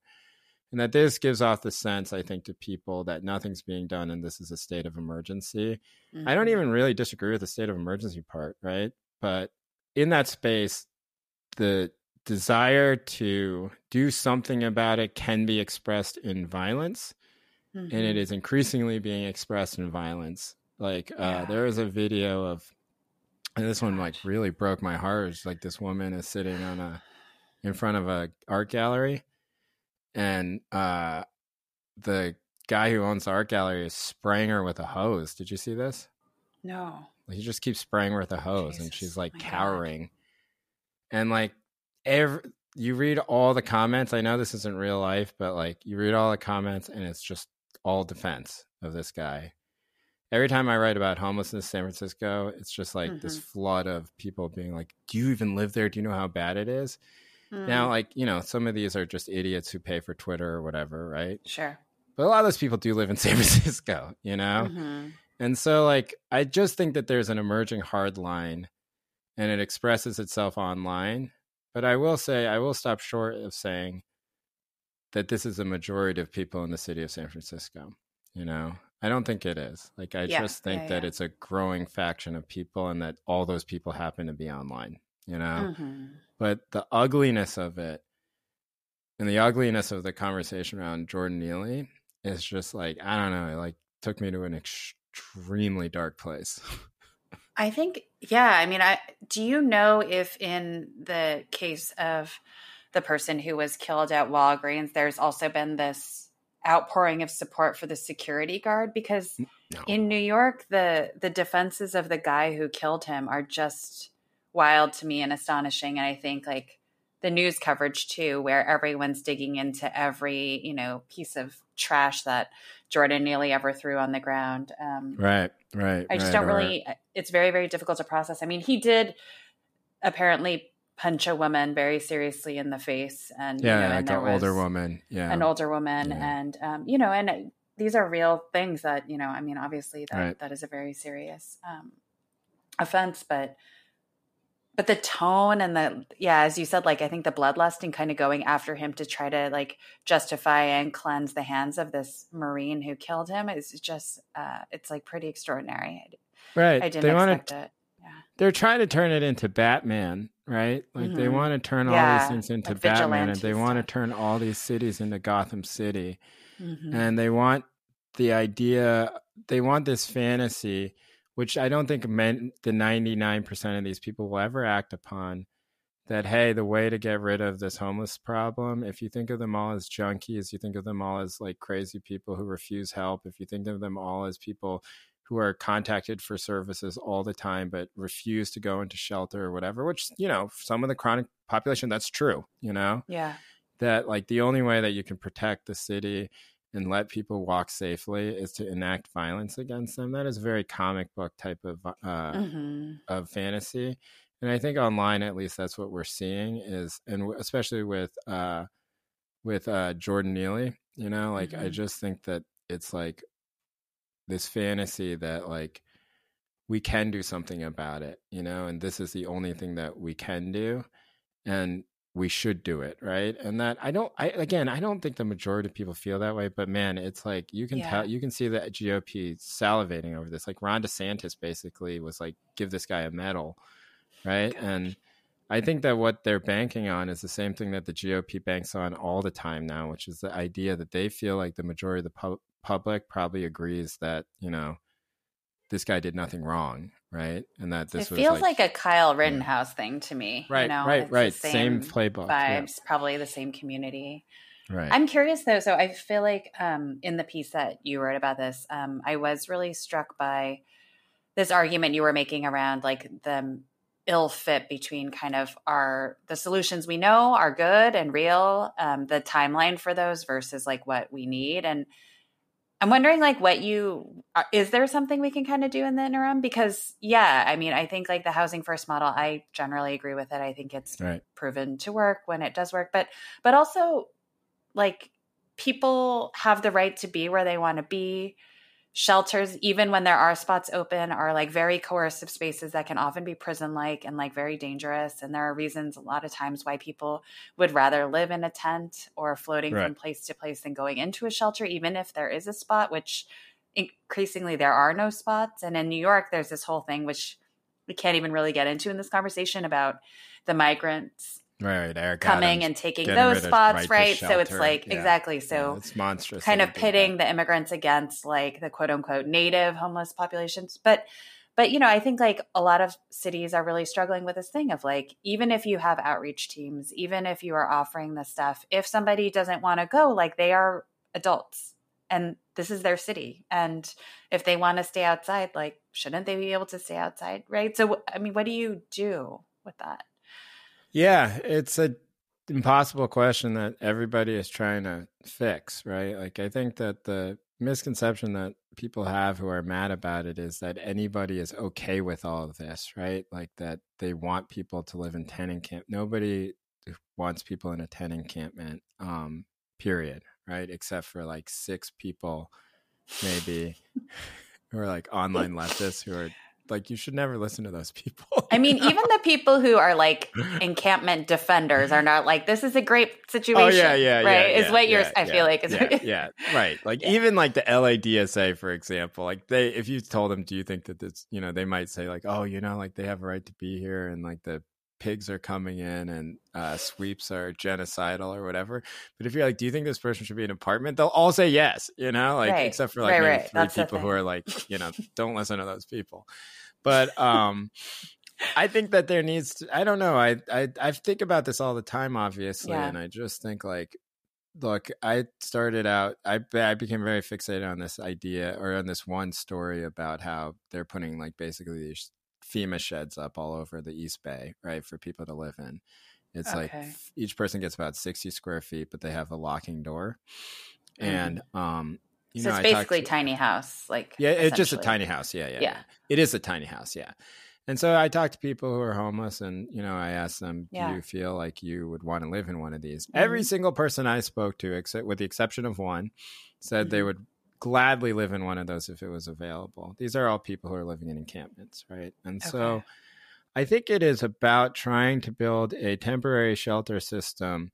And that this gives off the sense, I think, to people that nothing's being done and this is a state of emergency. I don't even really disagree with the state of emergency part, right? But in that space, the desire to do something about it can be expressed in violence. Mm-hmm. And it is increasingly being expressed in violence. Like, there is a video of, and this one like really broke my heart. It's like this woman is sitting on in front of a art gallery, and the guy who owns the art gallery is spraying her with a hose. Did you see this? No. Like, he just keeps spraying her with a hose, Jesus, and she's like cowering. God. And like you read all the comments. I know this isn't real life, but like you read all the comments and it's just all defense of this guy. Every time I write about homelessness in San Francisco, it's just like mm-hmm. this flood of people being like, do you even live there? Do you know how bad it is? Mm. Now, like, you know, some of these are just idiots who pay for Twitter or whatever, right? Sure. But a lot of those people do live in San Francisco, you know? Mm-hmm. And so, like, I just think that there's an emerging hard line, and it expresses itself online. But I will say, I will stop short of saying that this is a majority of people in the city of San Francisco, you know? I don't think it is. Like, I just think that it's a growing faction of people, and that all those people happen to be online, you know? Mm-hmm. But the ugliness of it, and the ugliness of the conversation around Jordan Neely is just like, I don't know, it like took me to an extremely dark place. I think, I mean, do you know if in the case of the person who was killed at Walgreens, there's also been this outpouring of support for the security guard? Because in New York, the defenses of the guy who killed him are just wild to me and astonishing. And I think like the news coverage too, where everyone's digging into every, you know, piece of trash that Jordan Neely ever threw on the ground. Right. I just don't really, it's very, very difficult to process. I mean, he did apparently punch a woman very seriously in the face, and like an older woman, and you know, and these are real things that, you know, I mean, obviously that is a very serious offense, but the tone and the as you said, like I think the bloodlust and kind of going after him to try to like justify and cleanse the hands of this Marine who killed him is just it's like pretty extraordinary. I didn't expect it. They're trying to turn it into Batman, right? Like mm-hmm. they want to turn all these things into Batman, and they want to turn all these cities into Gotham City. Mm-hmm. And they want the idea, they want this fantasy, which I don't think meant the 99% of these people will ever act upon, that, hey, the way to get rid of this homeless problem, if you think of them all as junkies, you think of them all as like crazy people who refuse help, if you think of them all as people who are contacted for services all the time but refuse to go into shelter or whatever, which, you know, some of the chronic population, that's true, you know? Yeah. That, like, the only way that you can protect the city and let people walk safely is to enact violence against them. That is a very comic book type of fantasy. And I think online, at least, that's what we're seeing is, and especially with Jordan Neely, you know, like, mm-hmm. I just think that it's like this fantasy that like we can do something about it, you know, and this is the only thing that we can do, and we should do it, right? And that I don't think the majority of people feel that way, but man, it's like you can tell, you can see the GOP salivating over this. Like Ron DeSantis basically was like, give this guy a medal, right? Gosh. And I think that what they're banking on is the same thing that the GOP banks on all the time now, which is the idea that they feel like the majority of the public probably agrees that, you know, this guy did nothing wrong, right? And that this was feels like a Kyle Rittenhouse thing to me. Right, you know? Right. Same playbook. Vibes, probably the same community. Right. I'm curious though. So I feel like in the piece that you wrote about this, I was really struck by this argument you were making around like the ill fit between kind of the solutions we know are good and real, the timeline for those versus like what we need. And I'm wondering like is there something we can kind of do in the interim? Because I mean, I think like the housing first model, I generally agree with it. I think it's proven to work when it does work, but also like people have the right to be where they want to be. Shelters, even when there are spots open, are like very coercive spaces that can often be prison-like and like very dangerous. And there are reasons a lot of times why people would rather live in a tent or floating from place to place than going into a shelter, even if there is a spot, which increasingly there are no spots. And in New York, there's this whole thing, which we can't even really get into in this conversation about the migrants right, coming and taking those spots, right? So it's like, exactly. So it's monstrous. Kind of pitting the immigrants against like the quote unquote native homeless populations. But, you know, I think like a lot of cities are really struggling with this thing of like, even if you have outreach teams, even if you are offering this stuff, if somebody doesn't want to go, like they are adults and this is their city. And if they want to stay outside, like, shouldn't they be able to stay outside? Right. So, I mean, what do you do with that? Yeah, it's an impossible question that everybody is trying to fix, right? Like, I think that the misconception that people have who are mad about it is that anybody is okay with all of this, right? Like that they want people to live in tenant camp. Nobody wants people in a tenant encampment, period, right? Except for like six people, maybe, who are like online leftists who are like, you should never listen to those people. I mean, even the people who are like encampment defenders are not like, this is a great situation. Oh, yeah, right? Yeah, is what you're, I feel like. Is right. Like even like the LADSA, for example, like they, if you told them, do you think that this, you know, they might say like, oh, you know, like they have a right to be here and like the pigs are coming in and sweeps are genocidal or whatever. But if you're like, do you think this person should be in an apartment? They'll all say yes, you know, like, right. Except for like maybe three people who are like, you know, don't listen to those people. But I think that there needs to, I don't know. I think about this all the time, obviously. Yeah. And I just think like, look, I started out, I became very fixated on this idea or on this one story about how they're putting like basically these FEMA sheds up all over the East Bay, right? For people to live in. It's okay. Like each person gets about 60 square feet, but they have a locking door. And, you so know, it's basically tiny house. Like, yeah, it's just a tiny house. Yeah. It is a tiny house. Yeah. And so I talk to people who are homeless and, you know, I ask them, do you feel like you would want to live in one of these? Mm-hmm. Every single person I spoke to, except with the exception of one, said they would gladly live in one of those if it was available. These are all people who are living in encampments, right? And so I think it is about trying to build a temporary shelter system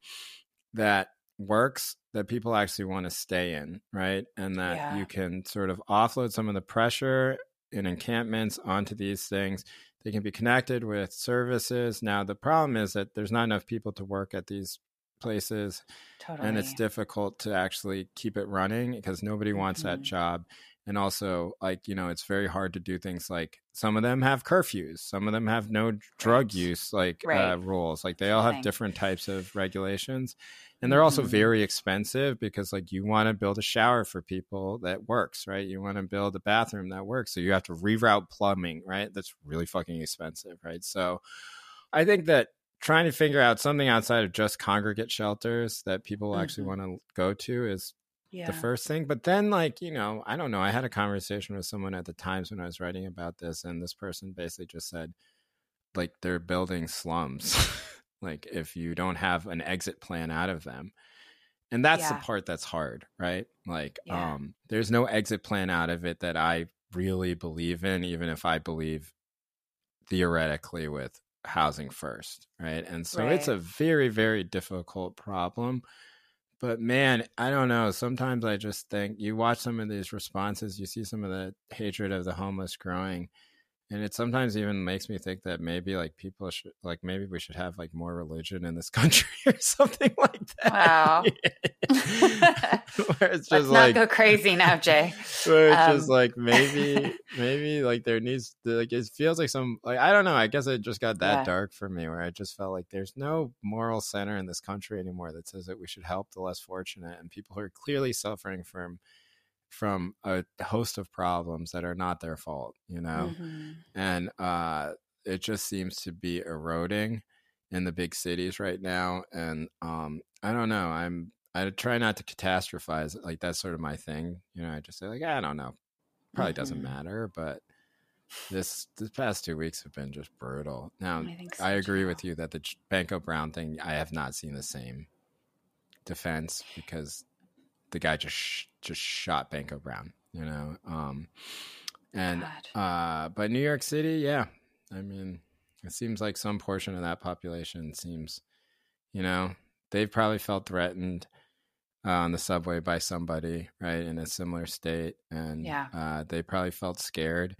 that works, that people actually want to stay in, right? And that you can sort of offload some of the pressure in encampments onto these things. They can be connected with services. Now, the problem is that there's not enough people to work at these places. Totally. And it's difficult to actually keep it running because nobody wants that job. And also, like, you know, it's very hard to do things like some of them have curfews, some of them have no drug use like rules. Like they all have different types of regulations. And they're also very expensive because like you want to build a shower for people that works, right? You want to build a bathroom that works. So you have to reroute plumbing, right? That's really fucking expensive, right? So I think that trying to figure out something outside of just congregate shelters that people actually want to go to is the first thing. But then like, you know, I don't know. I had a conversation with someone at the Times when I was writing about this. And this person basically just said, like, they're building slums, like if you don't have an exit plan out of them. And that's the part that's hard, right? Like there's no exit plan out of it that I really believe in, even if I believe theoretically with housing first, right? And so it's a very, very difficult problem. But man, I don't know. Sometimes I just think you watch some of these responses, you see some of the hatred of the homeless growing. And it sometimes even makes me think that maybe like people should, like maybe we should have like more religion in this country or something like that. Wow. Where it's just let's like, not go crazy now, Jay. Where it's just like maybe like there needs to, like it feels like some like I don't know. I guess it just got that dark for me where I just felt like there's no moral center in this country anymore that says that we should help the less fortunate and people who are clearly suffering from a host of problems that are not their fault, you know? And it just seems to be eroding in the big cities right now. And I don't know, I try not to catastrophize. Like that's sort of my thing. You know, I just say like, I don't know, probably doesn't matter, but this past 2 weeks have been just brutal. Now, I agree with you that the Banko Brown thing, I have not seen the same defense because the guy just shot Banko Brown, you know? But New York City, I mean, it seems like some portion of that population seems, you know, they've probably felt threatened on the subway by somebody, right, in a similar state. And they probably felt scared.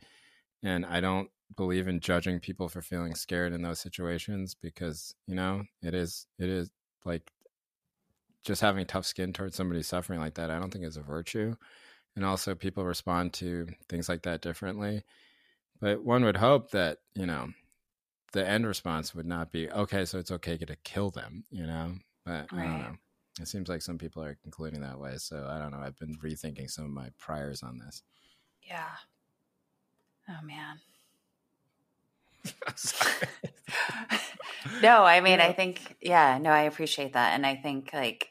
And I don't believe in judging people for feeling scared in those situations, because, you know, it is like just having tough skin towards somebody suffering like that, I don't think is a virtue. And also people respond to things like that differently. But one would hope that, you know, the end response would not be, okay, so it's okay to kill them, you know? But right. I don't know. It seems like some people are concluding that way. So I don't know. I've been rethinking some of my priors on this. Yeah. Oh, man. No, I mean, yeah. I think, yeah, no, I appreciate that. And I think, like,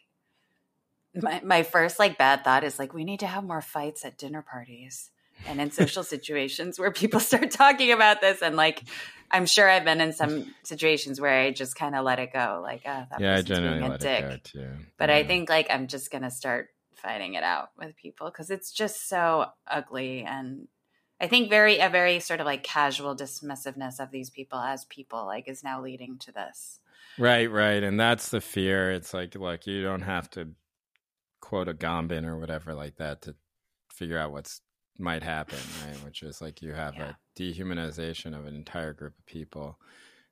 my first, like, bad thought is, like, we need to have more fights at dinner parties and in social situations where people start talking about this. And, like, I'm sure I've been in some situations where I just kind of let it go. Like, oh, that person's being a dick. Too. But yeah. I think, like, I'm just going to start fighting it out with people because it's just so ugly. And I think a very sort of, like, casual dismissiveness of these people as people, like, is now leading to this. Right. And that's the fear. It's like, look, you don't have to quote a Gombin or whatever like that to figure out what's might happen, right? Which is like you have a dehumanization of an entire group of people.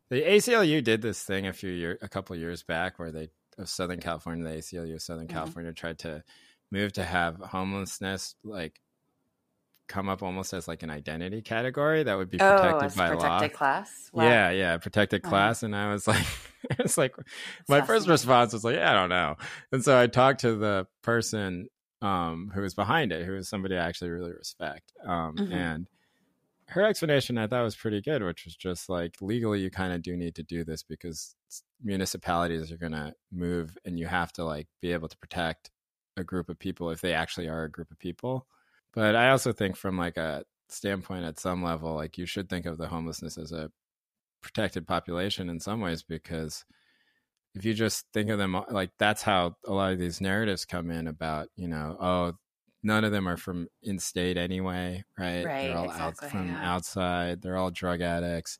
The ACLU did this thing a couple years back where the ACLU of Southern California tried to move to have homelessness like come up almost as like an identity category that would be protected by law. Protected class? Wow. Yeah, protected class. And I was like, it's like my first response was like, yeah, I don't know. And so I talked to the person who was behind it, who was somebody I actually really respect. And her explanation I thought was pretty good, which was just like, legally, you kind of do need to do this because municipalities are going to move and you have to like be able to protect a group of people if they actually are a group of people. But I also think from like a standpoint at some level, like you should think of the homelessness as a protected population in some ways, because if you just think of them, like that's how a lot of these narratives come in about, you know, oh, none of them are from in-state anyway, right? Right, they're all exactly, from outside. They're all drug addicts.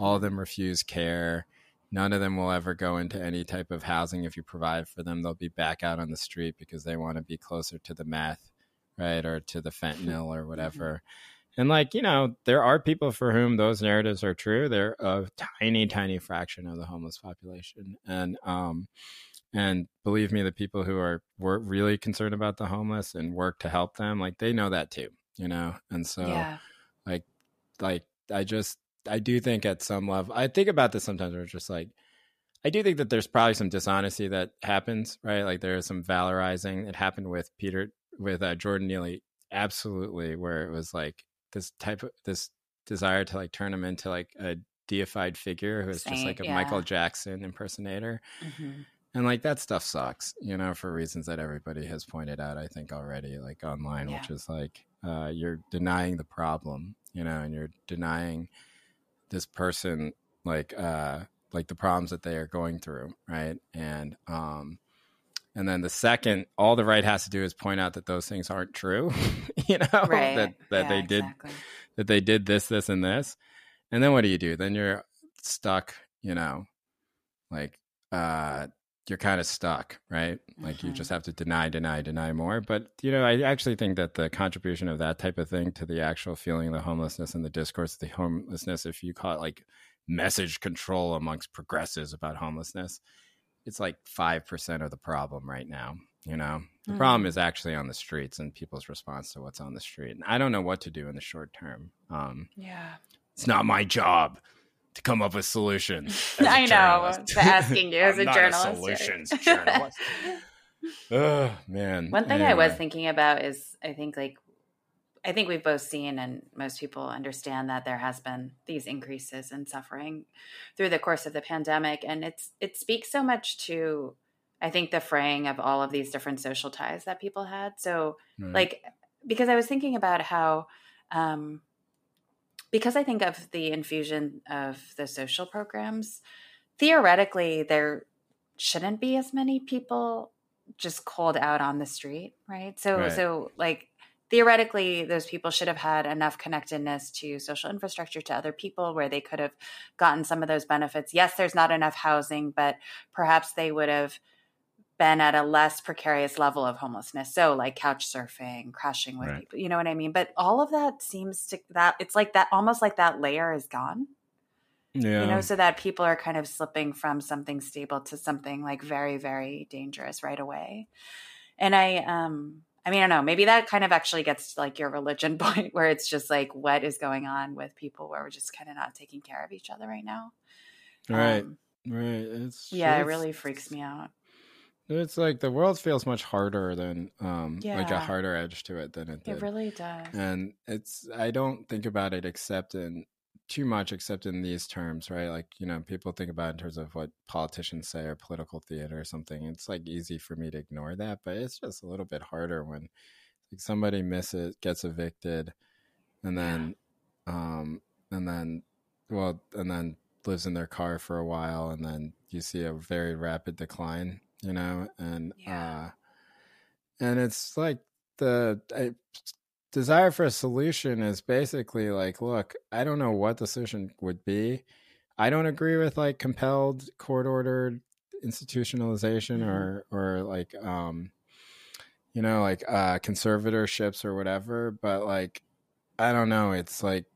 All of them refuse care. None of them will ever go into any type of housing if you provide for them. They'll be back out on the street because they want to be closer to the meth, right, or to the fentanyl or whatever. And like, you know, there are people for whom those narratives are true. They're a tiny, tiny fraction of the homeless population. And believe me, the people who were really concerned about the homeless and work to help them, like they know that too, you know? And so like I do think at some level, I think about this sometimes where it's just like, I do think that there's probably some dishonesty that happens, right? Like there is some valorizing. It happened with Jordan Neely, absolutely, where it was like, this desire to like turn him into like a deified figure who is just like a Michael Jackson impersonator. And like that stuff sucks, you know, for reasons that everybody has pointed out, I think already, like online, which is like you're denying the problem, you know, and you're denying this person like the problems that they are going through. Right. And then the second, all the right has to do is point out that those things aren't true, you know, right. that they did this, and this. And then what do you do? Then you're stuck, you know, like you're kind of stuck, right? Like you just have to deny more. But, you know, I actually think that the contribution of that type of thing to the actual feeling of the homelessness and the discourse of the homelessness, if you call it like message control amongst progressives about homelessness, it's like 5% of the problem right now. You know, the problem is actually on the streets and people's response to what's on the street. And I don't know what to do in the short term. It's not my job to come up with solutions. I know. Asking you as a journalist. I'm not a solutions journalist. Oh, man. One thing I was thinking about is I think we've both seen and most people understand that there has been these increases in suffering through the course of the pandemic. And it speaks so much to, I think, the fraying of all of these different social ties that people had. So like, because I was thinking about how, because I think of the infusion of the social programs, theoretically, there shouldn't be as many people just called out on the street. Right. So like, theoretically, those people should have had enough connectedness to social infrastructure, to other people where they could have gotten some of those benefits. Yes, there's not enough housing, but perhaps they would have been at a less precarious level of homelessness. So like couch surfing, crashing with people, you know what I mean? But all of that seems to that it's like that, almost like that layer is gone, you know, so that people are kind of slipping from something stable to something like very, very dangerous right away. And I mean, I don't know, maybe that kind of actually gets to like your religion point where it's just like, what is going on with people where we're just kind of not taking care of each other right now. Right. It really freaks me out. It's like the world feels much harder than like a harder edge to it than it did. It really does. And I don't think about it except in these terms, right? Like, you know, people think about it in terms of what politicians say or political theater or something. It's like easy for me to ignore that, but it's just a little bit harder when like somebody misses, gets evicted, and then lives in their car for a while, and then you see a very rapid decline. You know, and it's like the desire for a solution is basically like, look, I don't know what the solution would be. I don't agree with like compelled court ordered institutionalization or like, you know, like conservatorships or whatever. But like, I don't know. It's like,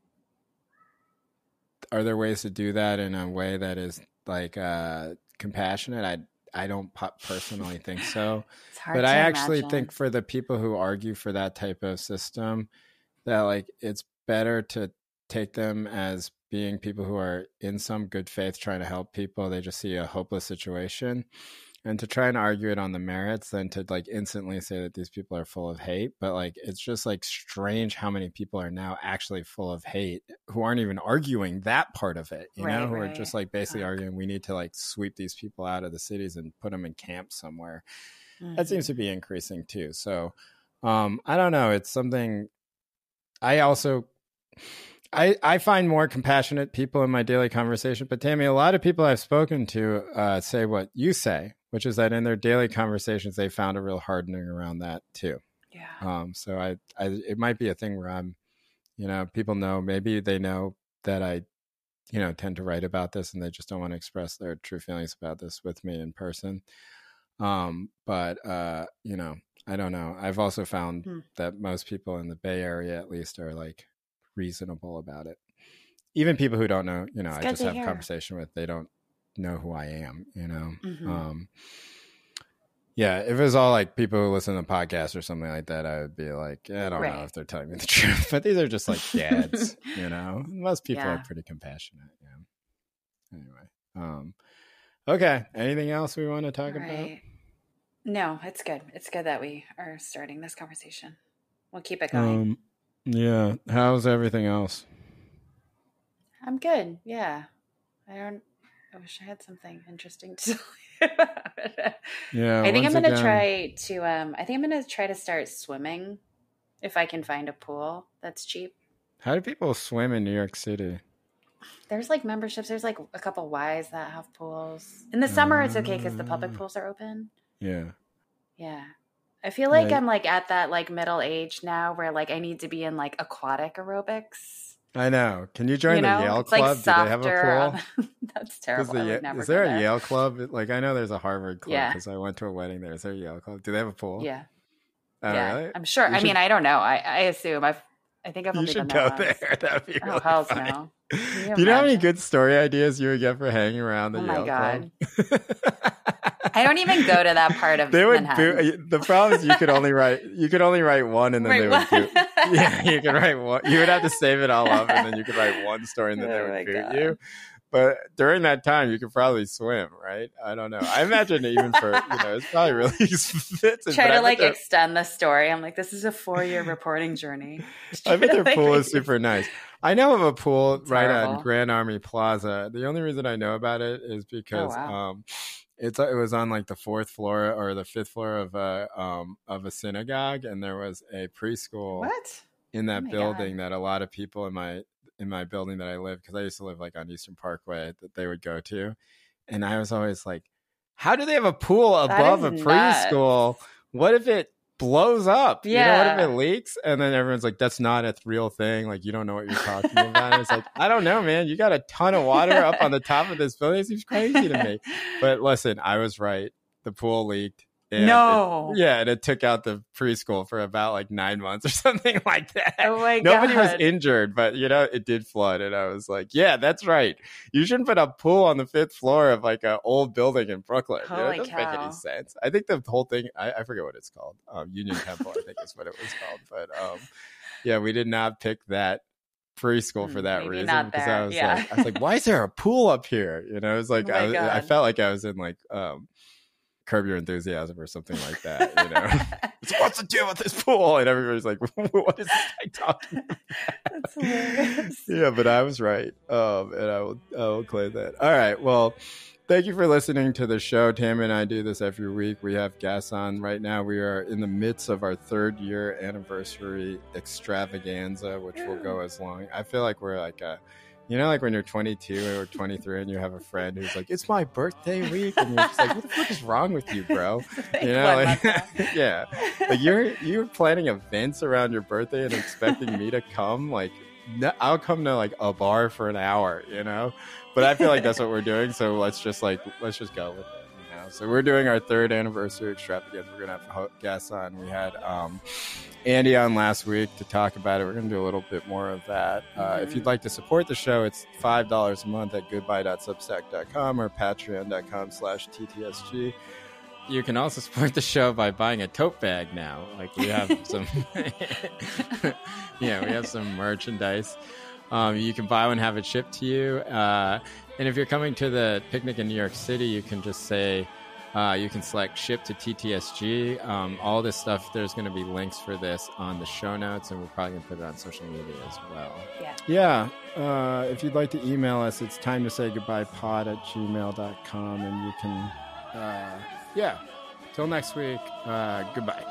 are there ways to do that in a way that is like compassionate? I don't personally think so, but I actually think for the people who argue for that type of system that like, it's better to take them as being people who are in some good faith, trying to help people. They just see a hopeless situation and to try and argue it on the merits than to like instantly say that these people are full of hate. But like, it's just like strange how many people are now actually full of hate who aren't even arguing that part of it, you know, who are just like basically arguing we need to like sweep these people out of the cities and put them in camps somewhere. Mm-hmm. That seems to be increasing too. So I don't know. It's something I also... I find more compassionate people in my daily conversation, but Tammy, a lot of people I've spoken to say what you say, which is that in their daily conversations, they found a real hardening around that too. Yeah. So I it might be a thing where I'm, you know, people know, maybe they know that I, you know, tend to write about this and they just don't want to express their true feelings about this with me in person. But you know, I don't know. I've also found that most people in the Bay Area, at least, are like reasonable about it. Even people who don't know, you know, I just have a conversation with, they don't know who I am, you know? Mm-hmm. Yeah, if it was all like people who listen to podcasts or something like that, I would be like, I don't know if they're telling me the truth, but these are just like dads, you know? Most people are pretty compassionate. Yeah. Anyway. Okay. Anything else we want to talk about? No, it's good. It's good that we are starting this conversation. We'll keep it going. Yeah. How's everything else? I'm good. Yeah. I wish I had something interesting to tell you about. Yeah. I think I'm going to try to start swimming if I can find a pool that's cheap. How do people swim in New York City? There's like memberships. There's like a couple Ys that have pools. In the summer, it's okay because the public pools are open. Yeah. Yeah. I feel like I'm like at that like middle age now where like I need to be in like aquatic aerobics. I know. Can you join the Yale Club? Like, do they have a pool? That's terrible. Is there a Yale Club? Like I know there's a Harvard Club because I went to a wedding there. Is there a Yale Club? Do they have a pool? Yeah. Really? I'm sure. I mean, I don't know. I assume. I think I've only done that once. You should go there. That'd be really funny. No. Do you know how many good story ideas you would get for hanging around the Yale Club? Oh my God. I don't even go to that part of Manhattan. The problem is you could only write one and then they would boot. Yeah, you could write one. You would have to save it all up and then you could write one story and then they would boot you. But during that time, you could probably swim, right? I don't know. I imagine even for, you know, it's probably really fits. Try to like extend the story. I'm like, this is a 4-year reporting journey. I bet their pool is super nice. I know of a pool on Grand Army Plaza. The only reason I know about it is because it was on like the 4th floor or the 5th floor of a synagogue, and there was a preschool in that building that a lot of people in my building that I live, because I used to live like on Eastern Parkway, that they would go to, and I was always like, how do they have a pool above a preschool? What if it blows up? Yeah. You know, what if it leaks? And then everyone's like, that's not a real thing. Like, you don't know what you're talking about. And it's like, I don't know, man. You got a ton of water up on the top of this building. It seems crazy to me. But listen, I was right. The pool leaked. And no. It took out the preschool for about like 9 months or something like that. Oh my God. Nobody was injured, but you know, it did flood. And I was like, yeah, that's right. You shouldn't put a pool on the fifth floor of like an old building in Brooklyn. You know, it doesn't make any sense. I think the whole thing, I forget what it's called. Union Temple, I think is what it was called. But yeah, we did not pick that preschool for that reason, because I was like, why is there a pool up here? You know, it was like, I felt like I was in like, Curb Your Enthusiasm or something like that, you know. It's, what's the deal with this pool? And everybody's like, what is this guy talking about? That's hilarious. Yeah, but I was right. And I will claim that. All right. Well, thank you for listening to the show. Tammy and I do this every week. We have guests on. Right now, we are in the midst of our 3rd year anniversary extravaganza, which will go as long. I feel like we're like a, you know, like when you're 22 or 23 and you have a friend who's like, it's my birthday week. And you're just like, what the fuck is wrong with you, bro? You know, like, yeah, like you're planning events around your birthday and expecting me to come. Like, I'll come to like a bar for an hour, you know, but I feel like that's what we're doing. So let's just go with it. You know? So we're doing our 3rd anniversary extravaganza. We're going to have guests on. We had, Andy on last week to talk about it. We're going to do a little bit more of that. If you'd like to support the show, it's $5 a month at goodbye.substack.com or patreon.com/ttsg. You can also support the show by buying a tote bag now. Like we have some, yeah, we have some merchandise. You can buy one, have it shipped to you. And if you're coming to the picnic in New York City, you can just say, you can select ship to TTSG. All this stuff, there's going to be links for this on the show notes, and we're probably going to put it on social media as well. Yeah. If you'd like to email us, it's time to say goodbye pod at gmail.com, and you can, till next week, goodbye.